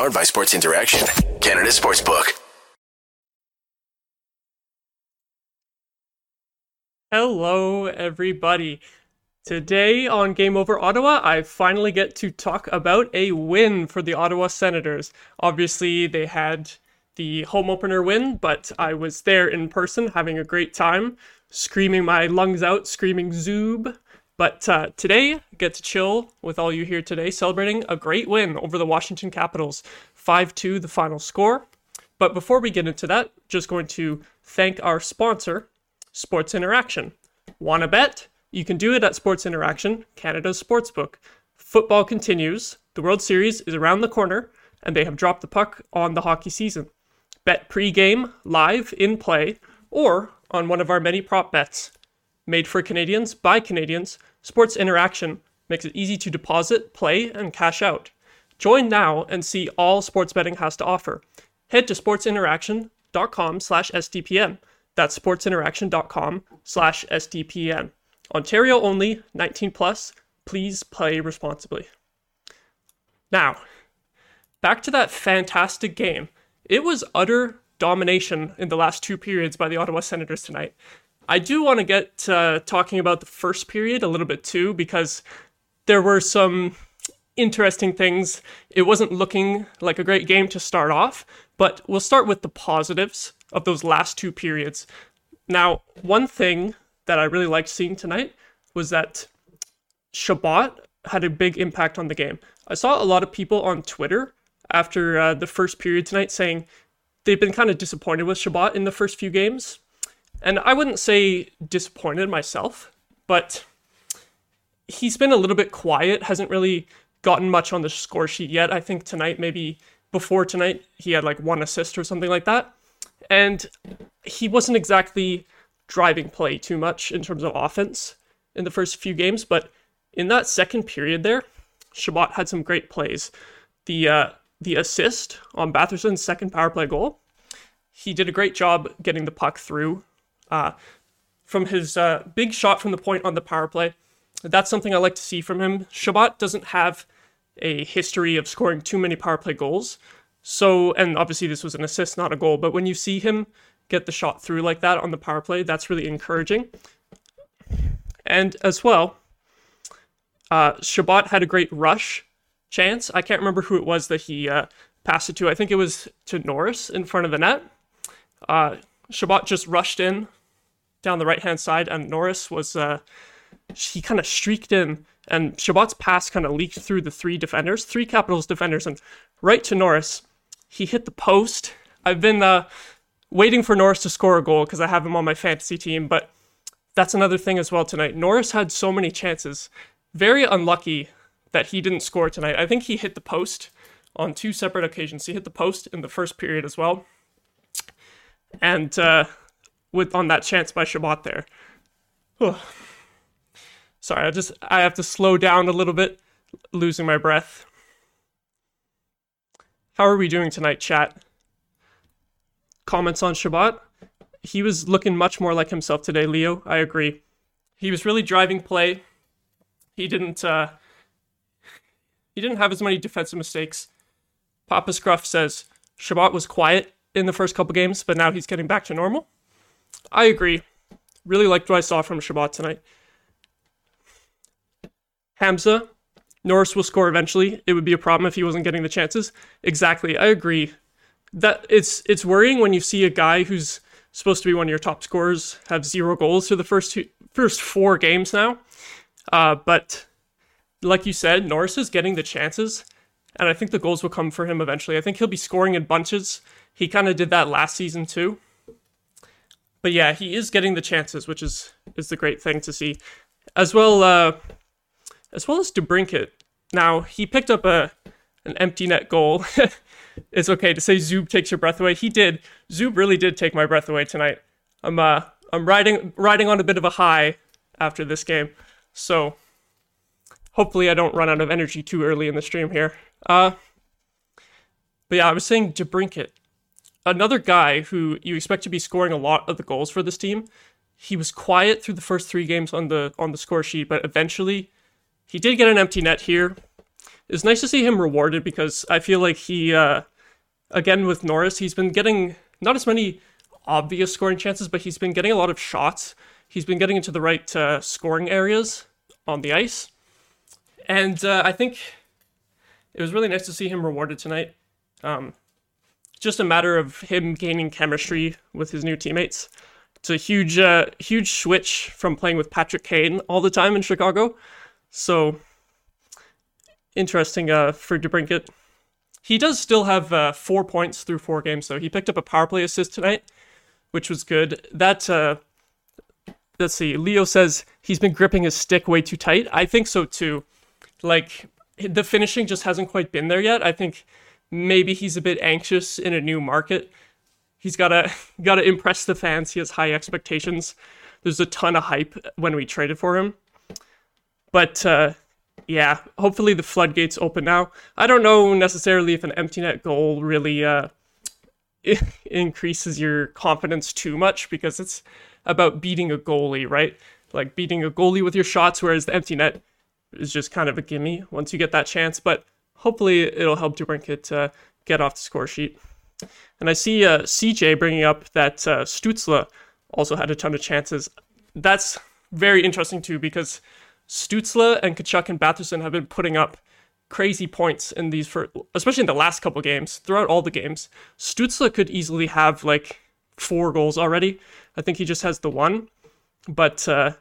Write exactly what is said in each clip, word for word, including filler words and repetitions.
Powered by Sports Interaction, Canada Sportsbook. Hello, everybody. Today on Game Over Ottawa, I finally get to talk about a win for the Ottawa Senators. Obviously, they had the home opener win, but I was there in person having a great time, screaming my lungs out, screaming Zub. But uh, today, I get to chill with all you here today, celebrating a great win over the Washington Capitals. five two, the final score. But before we get into that, just going to thank our sponsor, Sports Interaction. Wanna bet? You can do it at Sports Interaction, Canada's sportsbook. Football continues, the World Series is around the corner, and they have dropped the puck on the hockey season. Bet pre-game, live, in play, or on one of our many prop bets. Made for Canadians, by Canadians, Sports Interaction makes it easy to deposit, play, and cash out. Join now and see all sports betting has to offer. Head to sports interaction dot com slash S D P N. That's sports interaction dot com slash S D P N. Ontario only, nineteen plus. Please play responsibly. Now, back to that fantastic game. It was utter domination in the last two periods by the Ottawa Senators tonight. I do want to get uh, talking about the first period a little bit too, because there were some interesting things. It wasn't looking like a great game to start off, but we'll start with the positives of those last two periods. Now, one thing that I really liked seeing tonight was that Shabbat had a big impact on the game. I saw a lot of people on Twitter after uh, the first period tonight saying they've been kind of disappointed with Shabbat in the first few games. And I wouldn't say disappointed myself, but he's been a little bit quiet, hasn't really gotten much on the score sheet yet. I think tonight, maybe before tonight, he had like one assist or something like that. And he wasn't exactly driving play too much in terms of offense in the first few games. But in that second period there, Shabbat had some great plays. The, uh, the assist on Batherson's second power play goal, he did a great job getting the puck through. Uh, from his uh, big shot from the point on the power play. That's something I like to see from him. Shabbat doesn't have a history of scoring too many power play goals. So, and obviously this was an assist, not a goal. But when you see him get the shot through like that on the power play, that's really encouraging. And as well, uh, Shabbat had a great rush chance. I can't remember who it was that he uh, passed it to. I think it was to Norris in front of the net. Uh, Shabbat just rushed in down the right-hand side, and Norris was, uh, he kind of streaked in, and Shabbat's pass kind of leaked through the three defenders, three Capitals defenders, and right to Norris. He hit the post. I've been uh, waiting for Norris to score a goal because I have him on my fantasy team, but that's another thing as well tonight. Norris had so many chances. Very unlucky that he didn't score tonight. I think he hit the post on two separate occasions. He hit the post in the first period as well. And, uh... With on that chance by Shabbat there. Oh. Sorry, I just I have to slow down a little bit, losing my breath. How are we doing tonight, chat? Comments on Shabbat? He was looking much more like himself today, Leo. I agree. He was really driving play. He didn't uh, he didn't have as many defensive mistakes. Papa Scruff says Shabbat was quiet in the first couple games, but now he's getting back to normal. I agree. Really liked what I saw from Shabbat tonight. Hamza, Norris will score eventually. It would be a problem if he wasn't getting the chances. Exactly, I agree. That it's it's worrying when you see a guy who's supposed to be one of your top scorers have zero goals through the first two, first four games now. Uh, but like you said, Norris is getting the chances, and I think the goals will come for him eventually. I think he'll be scoring in bunches. He kind of did that last season too. But yeah, he is getting the chances, which is is the great thing to see. As well uh, as well as DeBrincat. Now, he picked up a an empty net goal. It's okay to say Zub takes your breath away. He did. Zub really did take my breath away tonight. I'm uh I'm riding riding on a bit of a high after this game. So hopefully I don't run out of energy too early in the stream here. Uh, but yeah, I was saying DeBrincat. Another guy who you expect to be scoring a lot of the goals for this team. He was quiet through the first three games on the on the score sheet, but eventually he did get an empty net here. it's nice to see him rewarded, because I feel like he, uh, again with Norris, he's been getting not as many obvious scoring chances, but he's been getting a lot of shots. He's been getting into the right uh, scoring areas on the ice. And uh, I think it was really nice to see him rewarded tonight. Um, just a matter of him gaining chemistry with his new teammates. It's a huge, uh, huge switch from playing with Patrick Kane all the time in Chicago. So interesting uh, for DeBrincat. He does still have uh, four points through four games, though. He picked up a power play assist tonight, which was good. That, uh, let's see, Leo says he's been gripping his stick way too tight. I think so, too. Like, the finishing just hasn't quite been there yet. I think maybe he's a bit anxious in a new market. He's gotta, gotta impress the fans. He has high expectations. There's a ton of hype when we traded for him. But, uh, yeah, hopefully the floodgates open now. I don't know necessarily if an empty net goal really uh, increases your confidence too much, because it's about beating a goalie, right? Like beating a goalie with your shots, whereas the empty net is just kind of a gimme once you get that chance. But hopefully it'll help DeBrincat uh, get off the score sheet. And I see uh, C J bringing up that uh, Stützle also had a ton of chances. That's very interesting too, because Stützle and Kachuk and Batherson have been putting up crazy points in these, for especially in the last couple games, throughout all the games. Stützle could easily have like four goals already. I think he just has the one. But uh,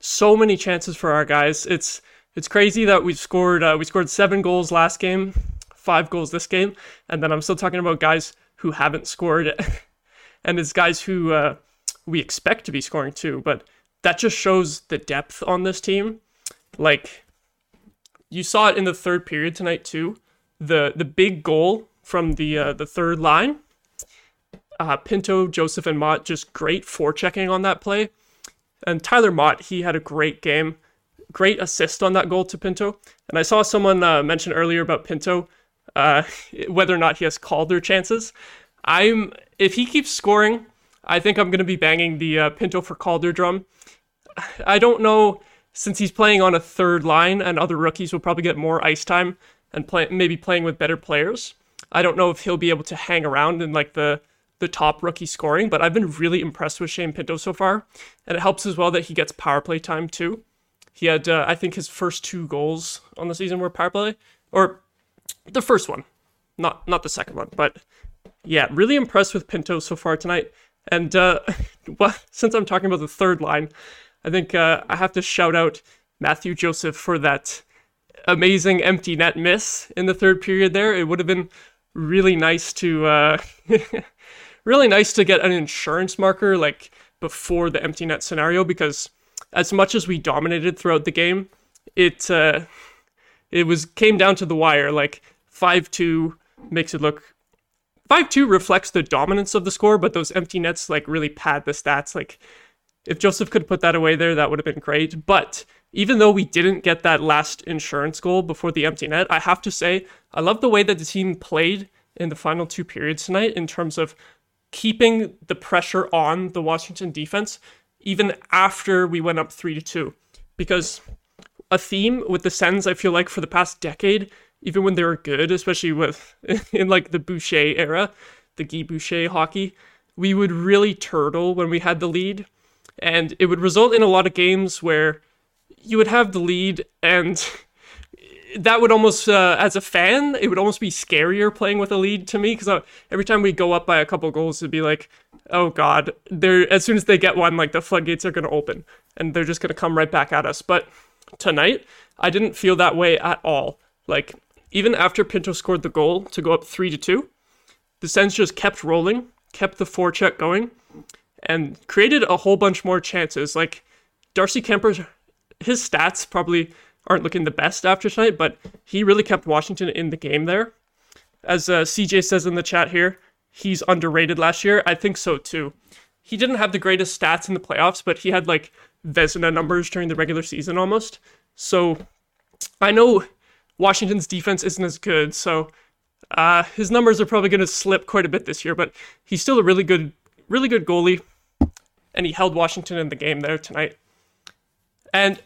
so many chances for our guys. It's it's crazy that we've scored uh, we scored seven goals last game, five goals this game, and then I'm still talking about guys who haven't scored, and it's guys who uh, we expect to be scoring too. But that just shows the depth on this team. Like, you saw it in the third period tonight too. The the big goal from the uh, the third line. Uh, Pinto, Joseph, and Motte, just great forechecking on that play. And Tyler Motte, he had a great game. Great assist on that goal to Pinto. And I saw someone uh, mention earlier about Pinto, uh, whether or not he has called their chances. I'm if he keeps scoring, I think I'm going to be banging the uh, Pinto for Calder drum. I don't know, since he's playing on a third line and other rookies will probably get more ice time and play, maybe playing with better players. I don't know if he'll be able to hang around in like the, the top rookie scoring, but I've been really impressed with Shane Pinto so far. And it helps as well that he gets power play time too. He had, uh, I think his first two goals on the season were power play, or the first one, not, not the second one. But yeah, really impressed with Pinto so far tonight. And uh, well, since I'm talking about the third line, I think uh, I have to shout out Mathieu Joseph for that amazing empty net miss in the third period there. It would have been really nice to uh, really nice to get an insurance marker like before the empty net scenario, because as much as we dominated throughout the game, it uh, it was came down to the wire. Like five two makes it look. five two reflects the dominance of the score, but those empty nets like really pad the stats. Like, if Joseph could put that away there, that would have been great. But even though we didn't get that last insurance goal before the empty net, I have to say, I love the way that the team played in the final two periods tonight in terms of keeping the pressure on the Washington defense, even after we went up three to two. Because a theme with the Sens, I feel like, for the past decade, even when they were good, especially with in like the Boucher era, the Guy Boucher hockey, we would really turtle when we had the lead. And it would result in a lot of games where you would have the lead, and that would almost, uh, as a fan, it would almost be scarier playing with a lead to me, because every time we go up by a couple goals, it'd be like, oh God, they're, as soon as they get one, like the floodgates are going to open and they're just going to come right back at us. But tonight, I didn't feel that way at all. Like, even after Pinto scored the goal to go up three to two, the Sens just kept rolling, kept the forecheck going, and created a whole bunch more chances. Like, Darcy Kemper's, his stats probably aren't looking the best after tonight, but he really kept Washington in the game there. As uh, C J says in the chat here, he's underrated last year. I think so too. He didn't have the greatest stats in the playoffs, but he had like Vezina numbers during the regular season almost. So I know Washington's defense isn't as good, so uh, his numbers are probably going to slip quite a bit this year, but he's still a really good really good goalie, and he held Washington in the game there tonight. And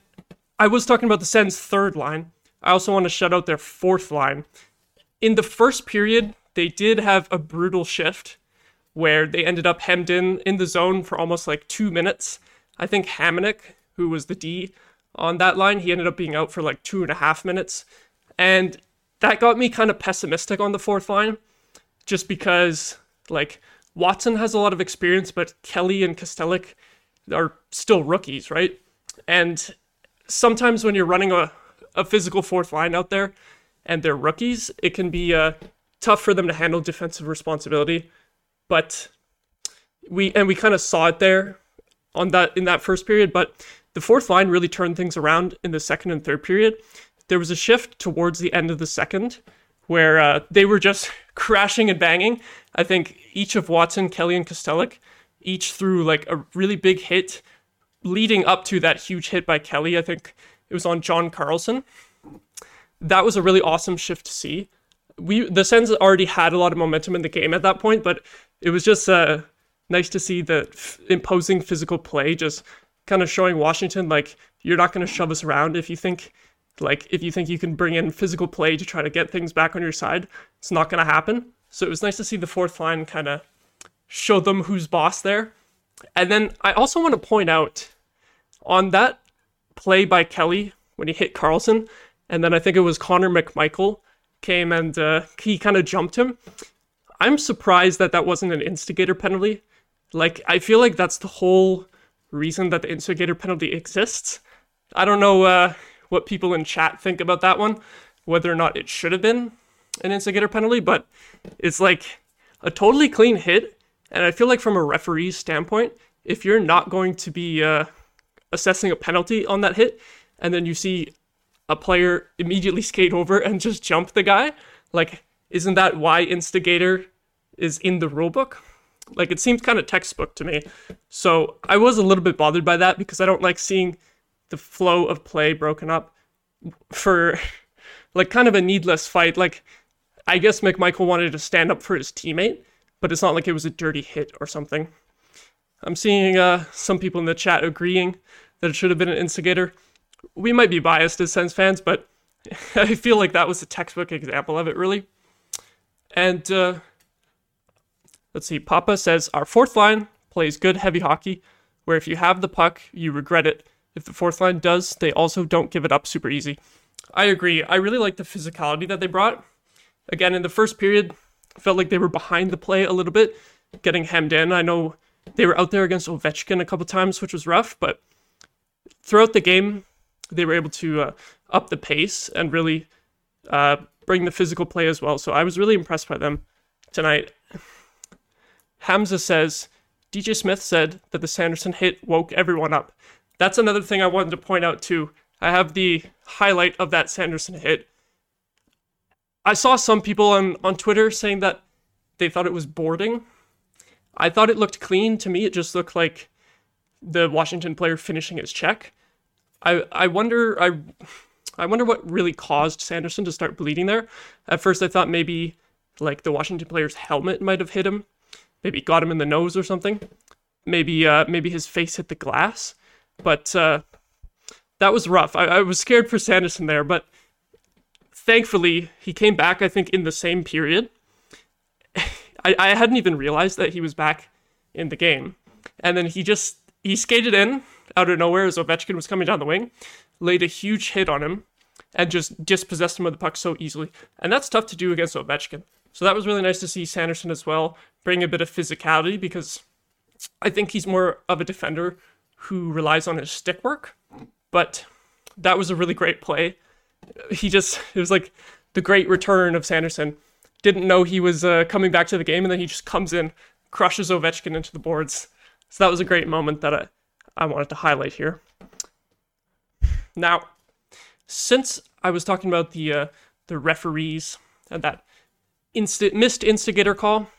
I was talking about the Sens' third line, I also want to shout out their fourth line. In the first period, they did have a brutal shift where they ended up hemmed in in the zone for almost like two minutes. I think Hamonic, who was the D on that line, he ended up being out for like two and a half minutes. And that got me kind of pessimistic on the fourth line, just because like Watson has a lot of experience, but Kelly and Kastelic are still rookies, right? And sometimes when you're running a, a physical fourth line out there and they're rookies, it can be uh, tough for them to handle defensive responsibility. But we and we kind of saw it there on that in that first period. But the fourth line really turned things around in the second and third period. There was a shift towards the end of the second where uh, they were just crashing and banging. I think each of Watson, Kelly, and Kastelic each threw like a really big hit leading up to that huge hit by Kelly. I think it was on John Carlson. That was a really awesome shift to see. We the Sens already had a lot of momentum in the game at that point, but it was just uh, nice to see the f- imposing physical play, just kind of showing Washington, like, you're not going to shove us around. If you think like if you think you can bring in physical play to try to get things back on your side, it's not going to happen. So it was nice to see the fourth line kind of show them who's boss there. And then I also want to point out on that play by Kelly when he hit Carlson, and then I think it was Connor McMichael came and uh, he kind of jumped him. I'm surprised that that wasn't an instigator penalty. Like, I feel like that's the whole reason that the instigator penalty exists. I don't know uh, what people in chat think about that one, whether or not it should have been an instigator penalty, but it's like a totally clean hit. And I feel like from a referee's standpoint, if you're not going to be uh, assessing a penalty on that hit, and then you see a player immediately skate over and just jump the guy, like, isn't that why instigator is in the rule book? Like, it seems kind of textbook to me. So I was a little bit bothered by that because I don't like seeing the flow of play broken up for, like, kind of a needless fight. Like, I guess McMichael wanted to stand up for his teammate, but it's not like it was a dirty hit or something. I'm seeing uh, some people in the chat agreeing that it should have been an instigator. We might be biased as Sens fans, but I feel like that was a textbook example of it, really. And uh, let's see, Papa says, our fourth line plays good heavy hockey, where if you have the puck, you regret it. If the fourth line does, they also don't give it up super easy. I agree. I really like the physicality that they brought. Again, in the first period, felt like they were behind the play a little bit, getting hemmed in. I know they were out there against Ovechkin a couple times, which was rough, but throughout the game, they were able to uh, up the pace and really uh, bring the physical play as well. So I was really impressed by them tonight. Hamza says, D J Smith said that the Sanderson hit woke everyone up. That's another thing I wanted to point out too. I have the highlight of that Sanderson hit. I saw some people on, on Twitter saying that they thought it was boarding. I thought it looked clean. To me, it just looked like the Washington player finishing his check. I I wonder I I wonder what really caused Sanderson to start bleeding there. At first, I thought maybe like the Washington player's helmet might have hit him, maybe got him in the nose or something. Maybe uh, maybe his face hit the glass. But uh, that was rough. I, I was scared for Sanderson there, but thankfully, he came back, I think, in the same period. I, I hadn't even realized that he was back in the game. And then he just, he skated in out of nowhere as Ovechkin was coming down the wing, laid a huge hit on him, and just dispossessed him of the puck so easily. And that's tough to do against Ovechkin. So that was really nice to see Sanderson as well, bring a bit of physicality, because I think he's more of a defender who relies on his stick work. But that was a really great play. He just, it was like the great return of Sanderson. Didn't know he was uh, coming back to the game, and then he just comes in, crushes Ovechkin into the boards. So that was a great moment that I, I wanted to highlight here. Now, since I was talking about the uh, the referees and that inst- missed instigator call,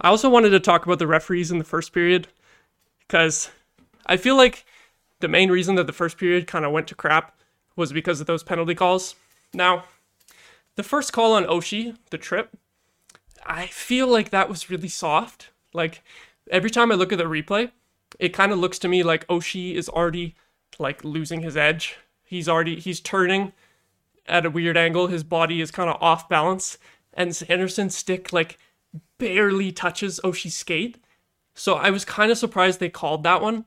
I also wanted to talk about the referees in the first period, because I feel like the main reason that the first period kind of went to crap was because of those penalty calls. Now, the first call on Oshie, the trip, I feel like that was really soft. Like, every time I look at the replay, it kind of looks to me like Oshie is already, like, losing his edge. He's already, he's turning, at a weird angle. His body is kind of off balance, and Sanderson's stick like barely touches Oshie's skate. So I was kind of surprised they called that one.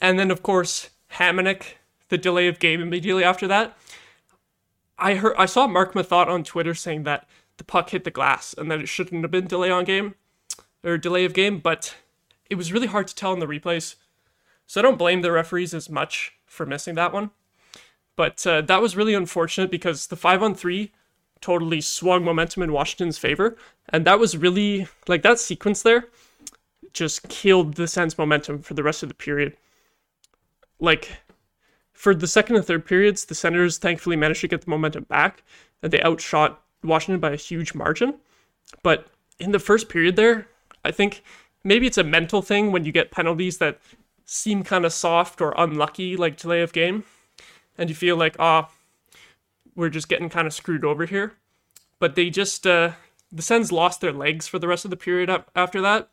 And then, of course, Hamonic, the delay of game immediately after that. I heard, I saw Mark Methot on Twitter saying that the puck hit the glass and that it shouldn't have been delay on game or delay of game, but it was really hard to tell in the replays. So I don't blame the referees as much for missing that one. But uh, that was really unfortunate because the five on three totally swung momentum in Washington's favor. And that was really, like, that sequence there just killed the Sens' momentum for the rest of the period. Like, for the second and third periods, the Senators thankfully managed to get the momentum back, and they outshot Washington by a huge margin. But in the first period there, I think maybe it's a mental thing when you get penalties that seem kind of soft or unlucky, like delay of game, and you feel like, ah, oh, we're just getting kind of screwed over here. But they just, uh, the Sens lost their legs for the rest of the period up after that.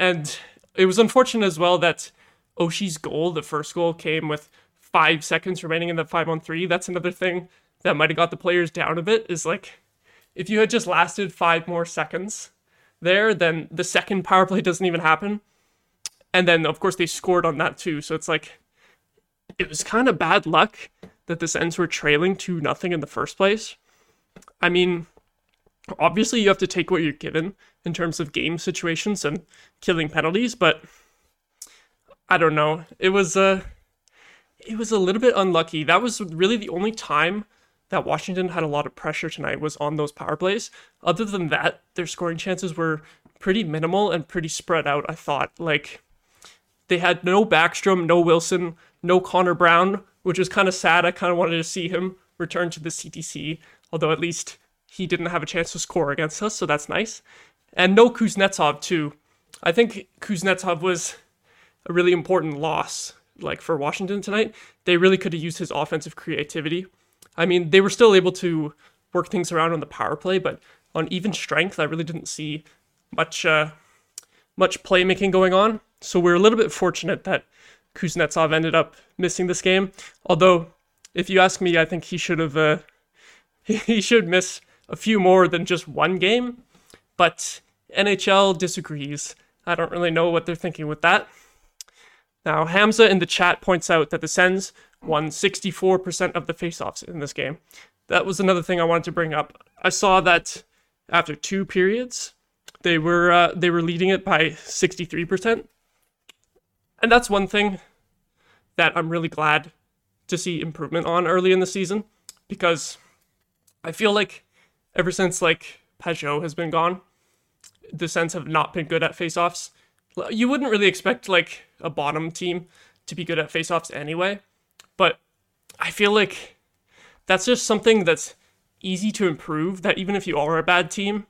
And it was unfortunate as well that Oshie's goal, the first goal, came with five seconds remaining in the five on three. That's another thing that might have got the players down a bit, is like, if you had just lasted five more seconds there, then the second power play doesn't even happen. And then, of course, they scored on that too. So it's like, it was kind of bad luck that the Sens were trailing two nothing in the first place. I mean, obviously you have to take what you're given in terms of game situations and killing penalties, but I don't know. It was a, uh, it was a little bit unlucky. That was really the only time that Washington had a lot of pressure tonight, was on those power plays. Other than that, their scoring chances were pretty minimal and pretty spread out, I thought. Like, they had no Backstrom, no Wilson, no Connor Brown, which is kind of sad. I kind of wanted to see him return to the C T C, although at least he didn't have a chance to score against us, so that's nice. And no Kuznetsov, too. I think Kuznetsov was a really important loss, like, for Washington tonight. They really could have used his offensive creativity. I mean, they were still able to work things around on the power play, but on even strength, I really didn't see much uh, much playmaking going on. So we're a little bit fortunate that Kuznetsov ended up missing this game. Although, if you ask me, I think he should have uh, he should miss a few more than just one game. But N H L disagrees. I don't really know what they're thinking with that. Now, Hamza in the chat points out that the Sens won sixty-four percent of the faceoffs in this game. That was another thing I wanted to bring up. I saw that after two periods, they were uh, they were leading it by sixty-three percent. And that's one thing that I'm really glad to see improvement on early in the season, because I feel like ever since like Pajot has been gone, the Sens have not been good at faceoffs. You wouldn't really expect like a bottom team to be good at faceoffs anyway, but I feel like that's just something that's easy to improve, that even if you are a bad team,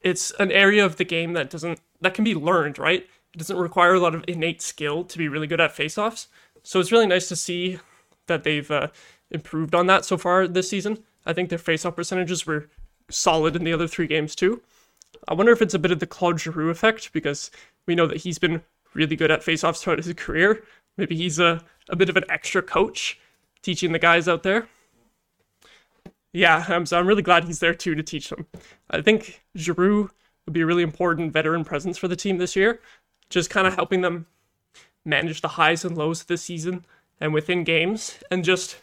it's an area of the game that doesn't that can be learned, right? It doesn't require a lot of innate skill to be really good at faceoffs. So it's really nice to see that they've uh, improved on that so far this season. I think their faceoff percentages were solid in the other three games too. I wonder if it's a bit of the Claude Giroux effect, because we know that he's been really good at faceoffs throughout his career. Maybe he's a, a bit of an extra coach teaching the guys out there. Yeah, I'm, so I'm really glad he's there too to teach them. I think Giroux would be a really important veteran presence for the team this year, just kind of helping them manage the highs and lows of this season and within games, and just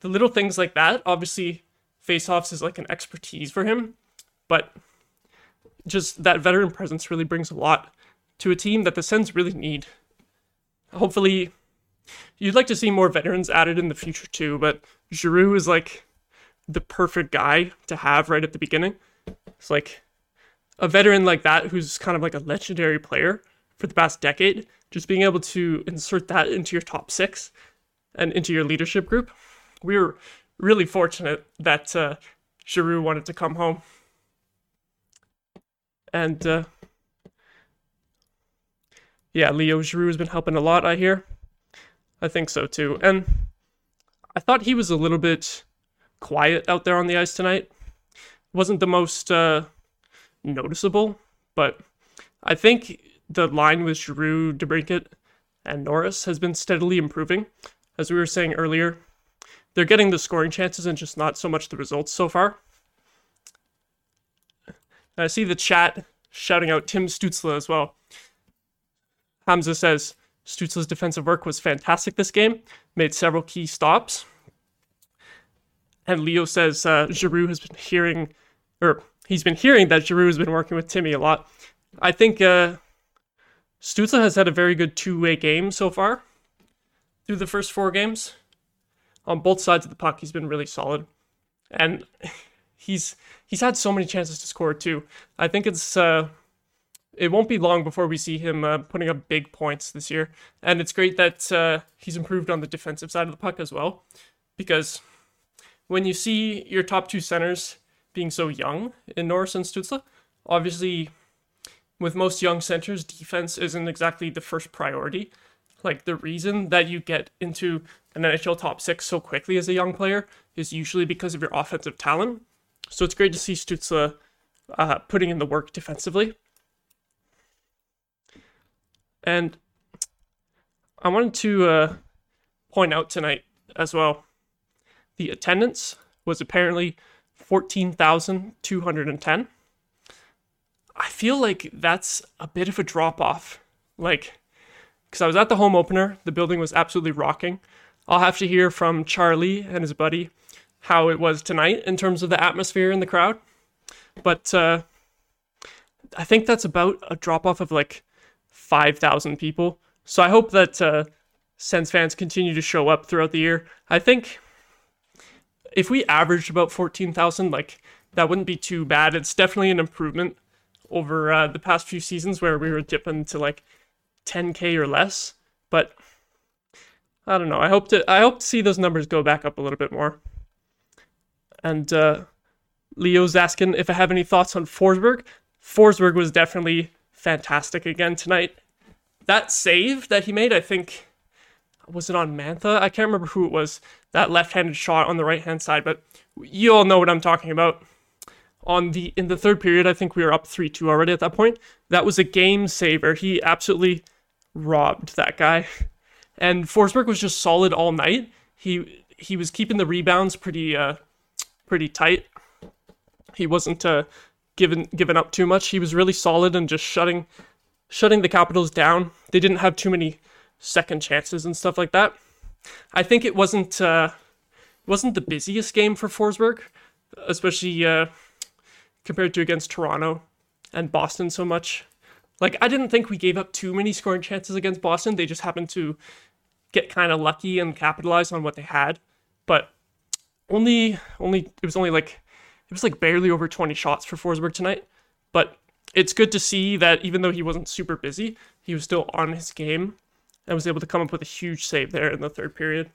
the little things like that. Obviously, faceoffs is like an expertise for him, but just that veteran presence really brings a lot to a team that the Sens really need. Hopefully, you'd like to see more veterans added in the future too, but Giroux is like the perfect guy to have right at the beginning. It's like a veteran like that who's kind of like a legendary player for the past decade, just being able to insert that into your top six and into your leadership group. We were really fortunate that uh, Giroux wanted to come home. And, uh, yeah, Leo Giroux has been helping a lot, I hear. I think so, too. And I thought he was a little bit quiet out there on the ice tonight. Wasn't the most uh, noticeable, but I think the line with Giroux, DeBrincat, and Norris has been steadily improving. As we were saying earlier, they're getting the scoring chances and just not so much the results so far. I see the chat shouting out Tim Stutzle as well. Hamza says, Stützle's defensive work was fantastic this game. Made several key stops. And Leo says, uh, Giroux has been hearing, or he's been hearing that Giroux has been working with Timmy a lot. I think uh, Stützle has had a very good two-way game so far through the first four games. On both sides of the puck, he's been really solid. And he's he's had so many chances to score too. I think it's... Uh, It won't be long before we see him uh, putting up big points this year. And it's great that uh, he's improved on the defensive side of the puck as well. Because when you see your top two centers being so young in Norris and Stützle, obviously with most young centers, defense isn't exactly the first priority. Like, the reason that you get into an N H L top six so quickly as a young player is usually because of your offensive talent. So it's great to see Stützle uh, putting in the work defensively. And I wanted to uh, point out tonight as well, the attendance was apparently fourteen thousand two hundred ten. I feel like that's a bit of a drop-off. Like, because I was at the home opener, the building was absolutely rocking. I'll have to hear from Charlie and his buddy how it was tonight in terms of the atmosphere in the crowd. But uh, I think that's about a drop-off of like five thousand people. So I hope that uh, Sens fans continue to show up throughout the year. I think if we averaged about fourteen thousand, like, that wouldn't be too bad. It's definitely an improvement over uh, the past few seasons where we were dipping to like ten K or less. But I don't know. I hope to I hope to see those numbers go back up a little bit more. And uh, Leo's asking if I have any thoughts on Forsberg. Forsberg was definitely fantastic again tonight. That save that he made, I think, was it on Mantha? I can't remember who it was. That left-handed shot on the right-hand side, but you all know what I'm talking about. On the in the third period, I think we were up three two already at that point. That was a game saver. He absolutely robbed that guy. And Forsberg was just solid all night. He he was keeping the rebounds pretty uh pretty tight. He wasn't uh given given up too much. He was really solid and just shutting shutting the Capitals down. They didn't have too many second chances and stuff like that. I think it wasn't uh, wasn't the busiest game for Forsberg, especially uh, compared to against Toronto and Boston so much. Like, I didn't think we gave up too many scoring chances against Boston. They just happened to get kind of lucky and capitalize on what they had. But only only it was only like It was like barely over twenty shots for Forsberg tonight, but it's good to see that even though he wasn't super busy, he was still on his game and was able to come up with a huge save there in the third period.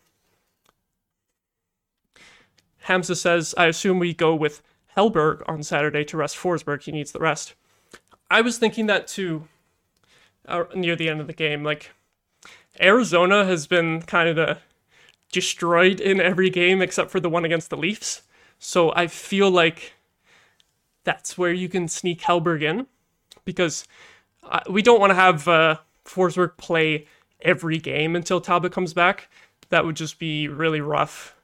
Hamza says, I assume we go with Helberg on Saturday to rest Forsberg. He needs the rest. I was thinking that too uh, near the end of the game. Like, Arizona has been kind of destroyed in every game except for the one against the Leafs. So I feel like that's where you can sneak Helberg in, because we don't want to have uh, Forsberg play every game until Talbot comes back. That would just be really rough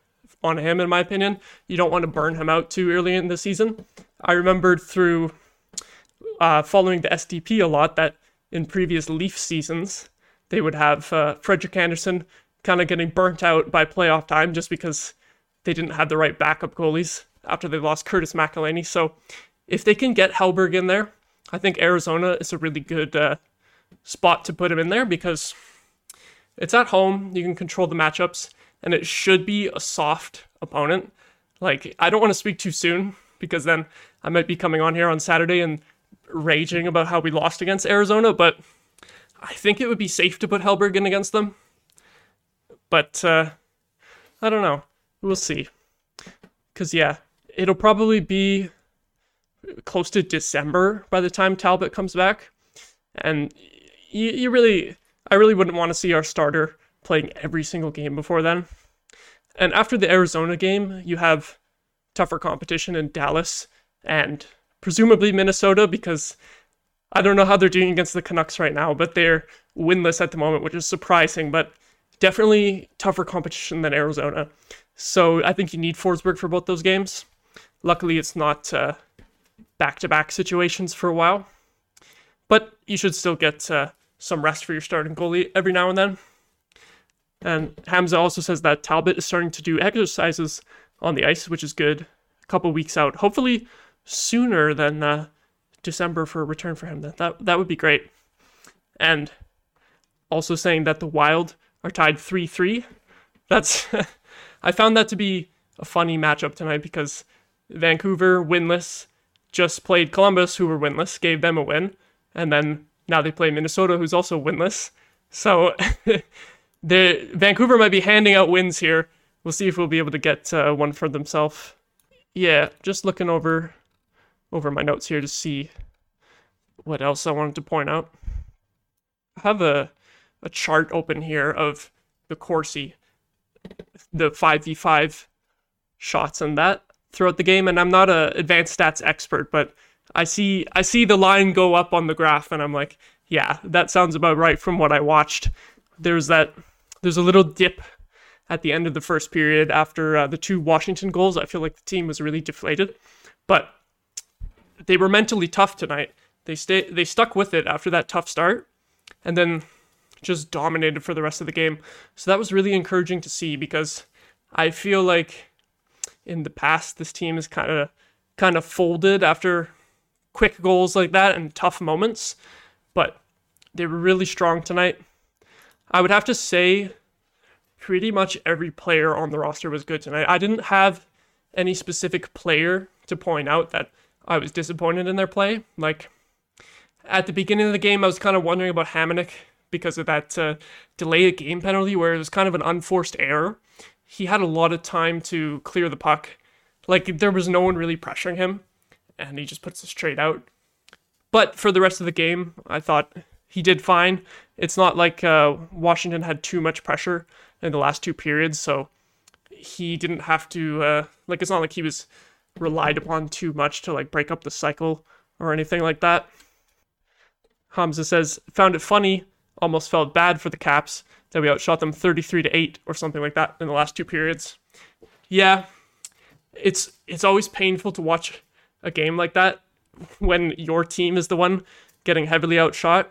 on him, in my opinion. You don't want to burn him out too early in the season. I remembered through uh, following the S D P a lot that in previous Leaf seasons, they would have uh, Frederick Anderson kind of getting burnt out by playoff time just because they didn't have the right backup goalies after they lost Curtis McElhinney. So if they can get Helberg in there, I think Arizona is a really good uh, spot to put him in there, because it's at home, you can control the matchups, and it should be a soft opponent. Like, I don't want to speak too soon, because then I might be coming on here on Saturday and raging about how we lost against Arizona, but I think it would be safe to put Helberg in against them. But uh, I don't know. We'll see. Because, yeah, it'll probably be close to December by the time Talbot comes back. And you, you really, I really wouldn't want to see our starter playing every single game before then. And after the Arizona game, you have tougher competition in Dallas and presumably Minnesota, because I don't know how they're doing against the Canucks right now, but they're winless at the moment, which is surprising, but definitely tougher competition than Arizona. So I think you need Forsberg for both those games. Luckily, it's not uh, back-to-back situations for a while. But you should still get uh, some rest for your starting goalie every now and then. And Hamza also says that Talbot is starting to do exercises on the ice, which is good. A couple weeks out. Hopefully sooner than uh, December for a return for him. That, that, that would be great. And also saying that the Wild are tied three three. That's... I found that to be a funny matchup tonight because Vancouver, winless, just played Columbus, who were winless, gave them a win. And then now they play Minnesota, who's also winless. So... The Vancouver might be handing out wins here. We'll see if we'll be able to get uh, one for themselves. Yeah, just looking over over my notes here to see what else I wanted to point out. I have a, a chart open here of the Corsi, the five v five shots and that throughout the game. And I'm not an advanced stats expert, but I see I see the line go up on the graph, and I'm like, yeah, that sounds about right from what I watched. There's that. There's a little dip at the end of the first period after uh, the two Washington goals. I feel like the team was really deflated, but they were mentally tough tonight. They stay. They stuck with it after that tough start, and then just dominated for the rest of the game. So that was really encouraging to see because I feel like in the past this team is kind of kind of folded after quick goals like that and tough moments, but they were really strong tonight. I would have to say pretty much every player on the roster was good tonight. I didn't have any specific player to point out that I was disappointed in their play. Like, at the beginning of the game, I was kind of wondering about Hamonic because of that uh, delayed game penalty where it was kind of an unforced error. He had a lot of time to clear the puck. Like, there was no one really pressuring him, and he just puts it straight out. But for the rest of the game, I thought... he did fine. It's not like uh, Washington had too much pressure in the last two periods, so he didn't have to, uh, like, it's not like he was relied upon too much to, like, break up the cycle or anything like that. Hamza says, found it funny, almost felt bad for the Caps that we outshot them thirty-three to eight or something like that in the last two periods. Yeah, it's it's always painful to watch a game like that when your team is the one getting heavily outshot.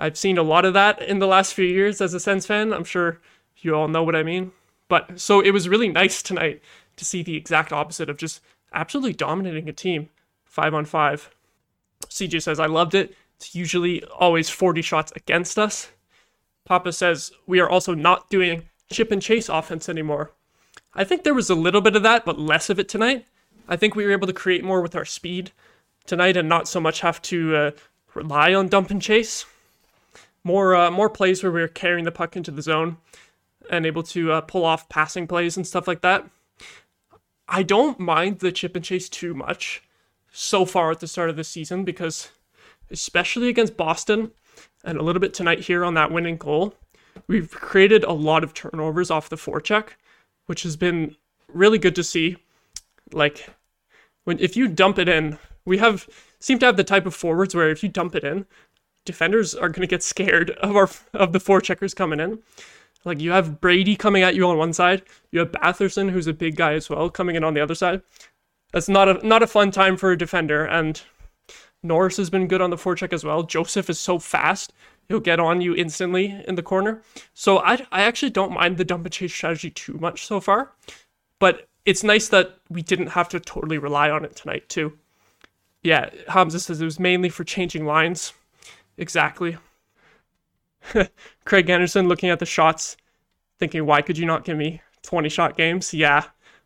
I've seen a lot of that in the last few years as a Sens fan. I'm sure you all know what I mean. But so it was really nice tonight to see the exact opposite of just absolutely dominating a team five on five. C J says, I loved it. It's usually always forty shots against us. Papa says, we are also not doing chip and chase offense anymore. I think there was a little bit of that, but less of it tonight. I think we were able to create more with our speed tonight and not so much have to uh, rely on dump and chase. More uh, more plays where we were carrying the puck into the zone and able to uh, pull off passing plays and stuff like that. I don't mind the chip and chase too much so far at the start of the season because especially against Boston and a little bit tonight here on that winning goal, we've created a lot of turnovers off the forecheck, which has been really good to see. Like, when if you dump it in, we have seem to have the type of forwards where if you dump it in, defenders are going to get scared of our of the forecheckers coming in. Like, you have Brady coming at you on one side. You have Batherson, who's a big guy as well, coming in on the other side. That's not a not a fun time for a defender. And Norris has been good on the forecheck as well. Joseph is so fast. He'll get on you instantly in the corner. So I, I actually don't mind the dump and chase strategy too much so far. But it's nice that we didn't have to totally rely on it tonight too. Yeah, Hamza says it was mainly for changing lines. Exactly. Craig Anderson looking at the shots, thinking, why could you not give me twenty-shot games? Yeah,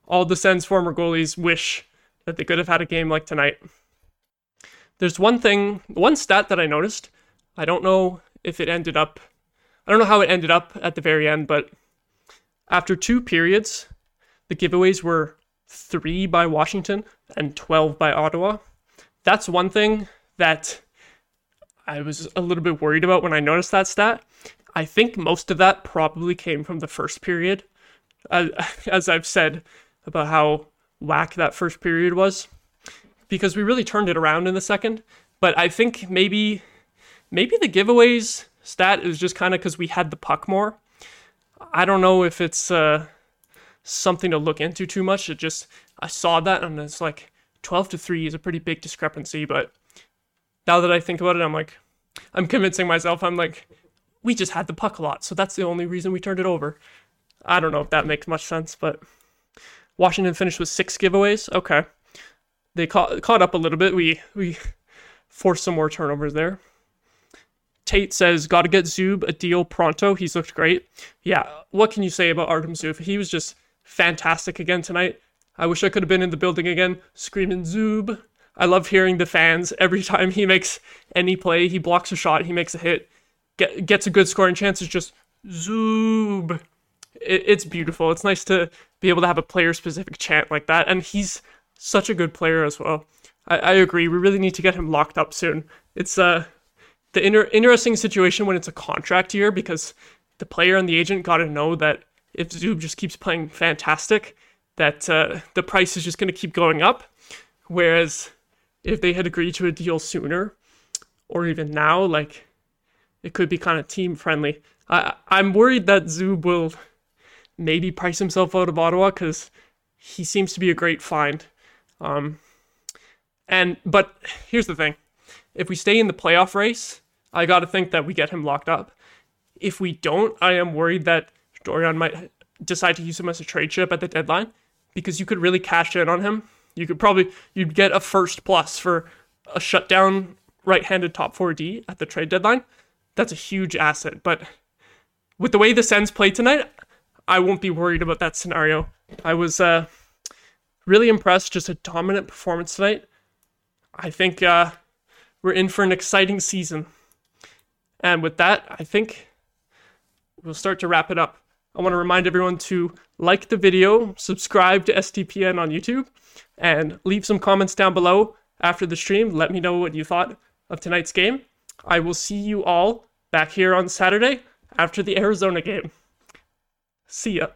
all the Sens former goalies wish that they could have had a game like tonight. There's one thing, one stat that I noticed. I don't know if it ended up, I don't know how it ended up at the very end, but after two periods, the giveaways were three by Washington and twelve by Ottawa. That's one thing that I was a little bit worried about when I noticed that stat. I think most of that probably came from the first period, uh, as I've said about how whack that first period was, because we really turned it around in the second. But I think maybe maybe the giveaways stat is just kind of because we had the puck more. I don't know if it's uh, something to look into too much. It just, I saw that and it's like twelve to three is a pretty big discrepancy. But now that I think about it, I'm like, I'm convincing myself, I'm like, we just had the puck a lot, so that's the only reason we turned it over. I don't know if that makes much sense, but Washington finished with six giveaways. Okay. They caught, caught up a little bit. We we forced some more turnovers there. Tate says, gotta get Zub a deal pronto. He's looked great. Yeah, what can you say about Artem Zub? He was just fantastic again tonight. I wish I could have been in the building again, screaming Zub. I love hearing the fans every time he makes any play. He blocks a shot, he makes a hit, get, gets a good scoring chance. It's just Zub. It, it's beautiful. It's nice to be able to have a player-specific chant like that, and he's such a good player as well. I, I agree. We really need to get him locked up soon. It's uh, the inter- interesting situation when it's a contract year, because the player and the agent got to know that if Zub just keeps playing fantastic, that uh, the price is just going to keep going up. Whereas if they had agreed to a deal sooner or even now, like, it could be kind of team-friendly. I, I'm worried that Zub will maybe price himself out of Ottawa because he seems to be a great find. Um, and but here's the thing. If we stay in the playoff race, I got to think that we get him locked up. If we don't, I am worried that Dorion might decide to use him as a trade chip at the deadline, because you could really cash in on him. You could probably, you'd get a first plus for a shutdown right-handed top four D at the trade deadline. That's a huge asset. But with the way the Sens played tonight, I won't be worried about that scenario. I was uh, really impressed. Just a dominant performance tonight. I think uh, we're in for an exciting season. And with that, I think we'll start to wrap it up. I want to remind everyone to like the video, subscribe to S T P N on YouTube, and leave some comments down below after the stream. Let me know what you thought of tonight's game. I will see you all back here on Saturday after the Arizona game. See ya.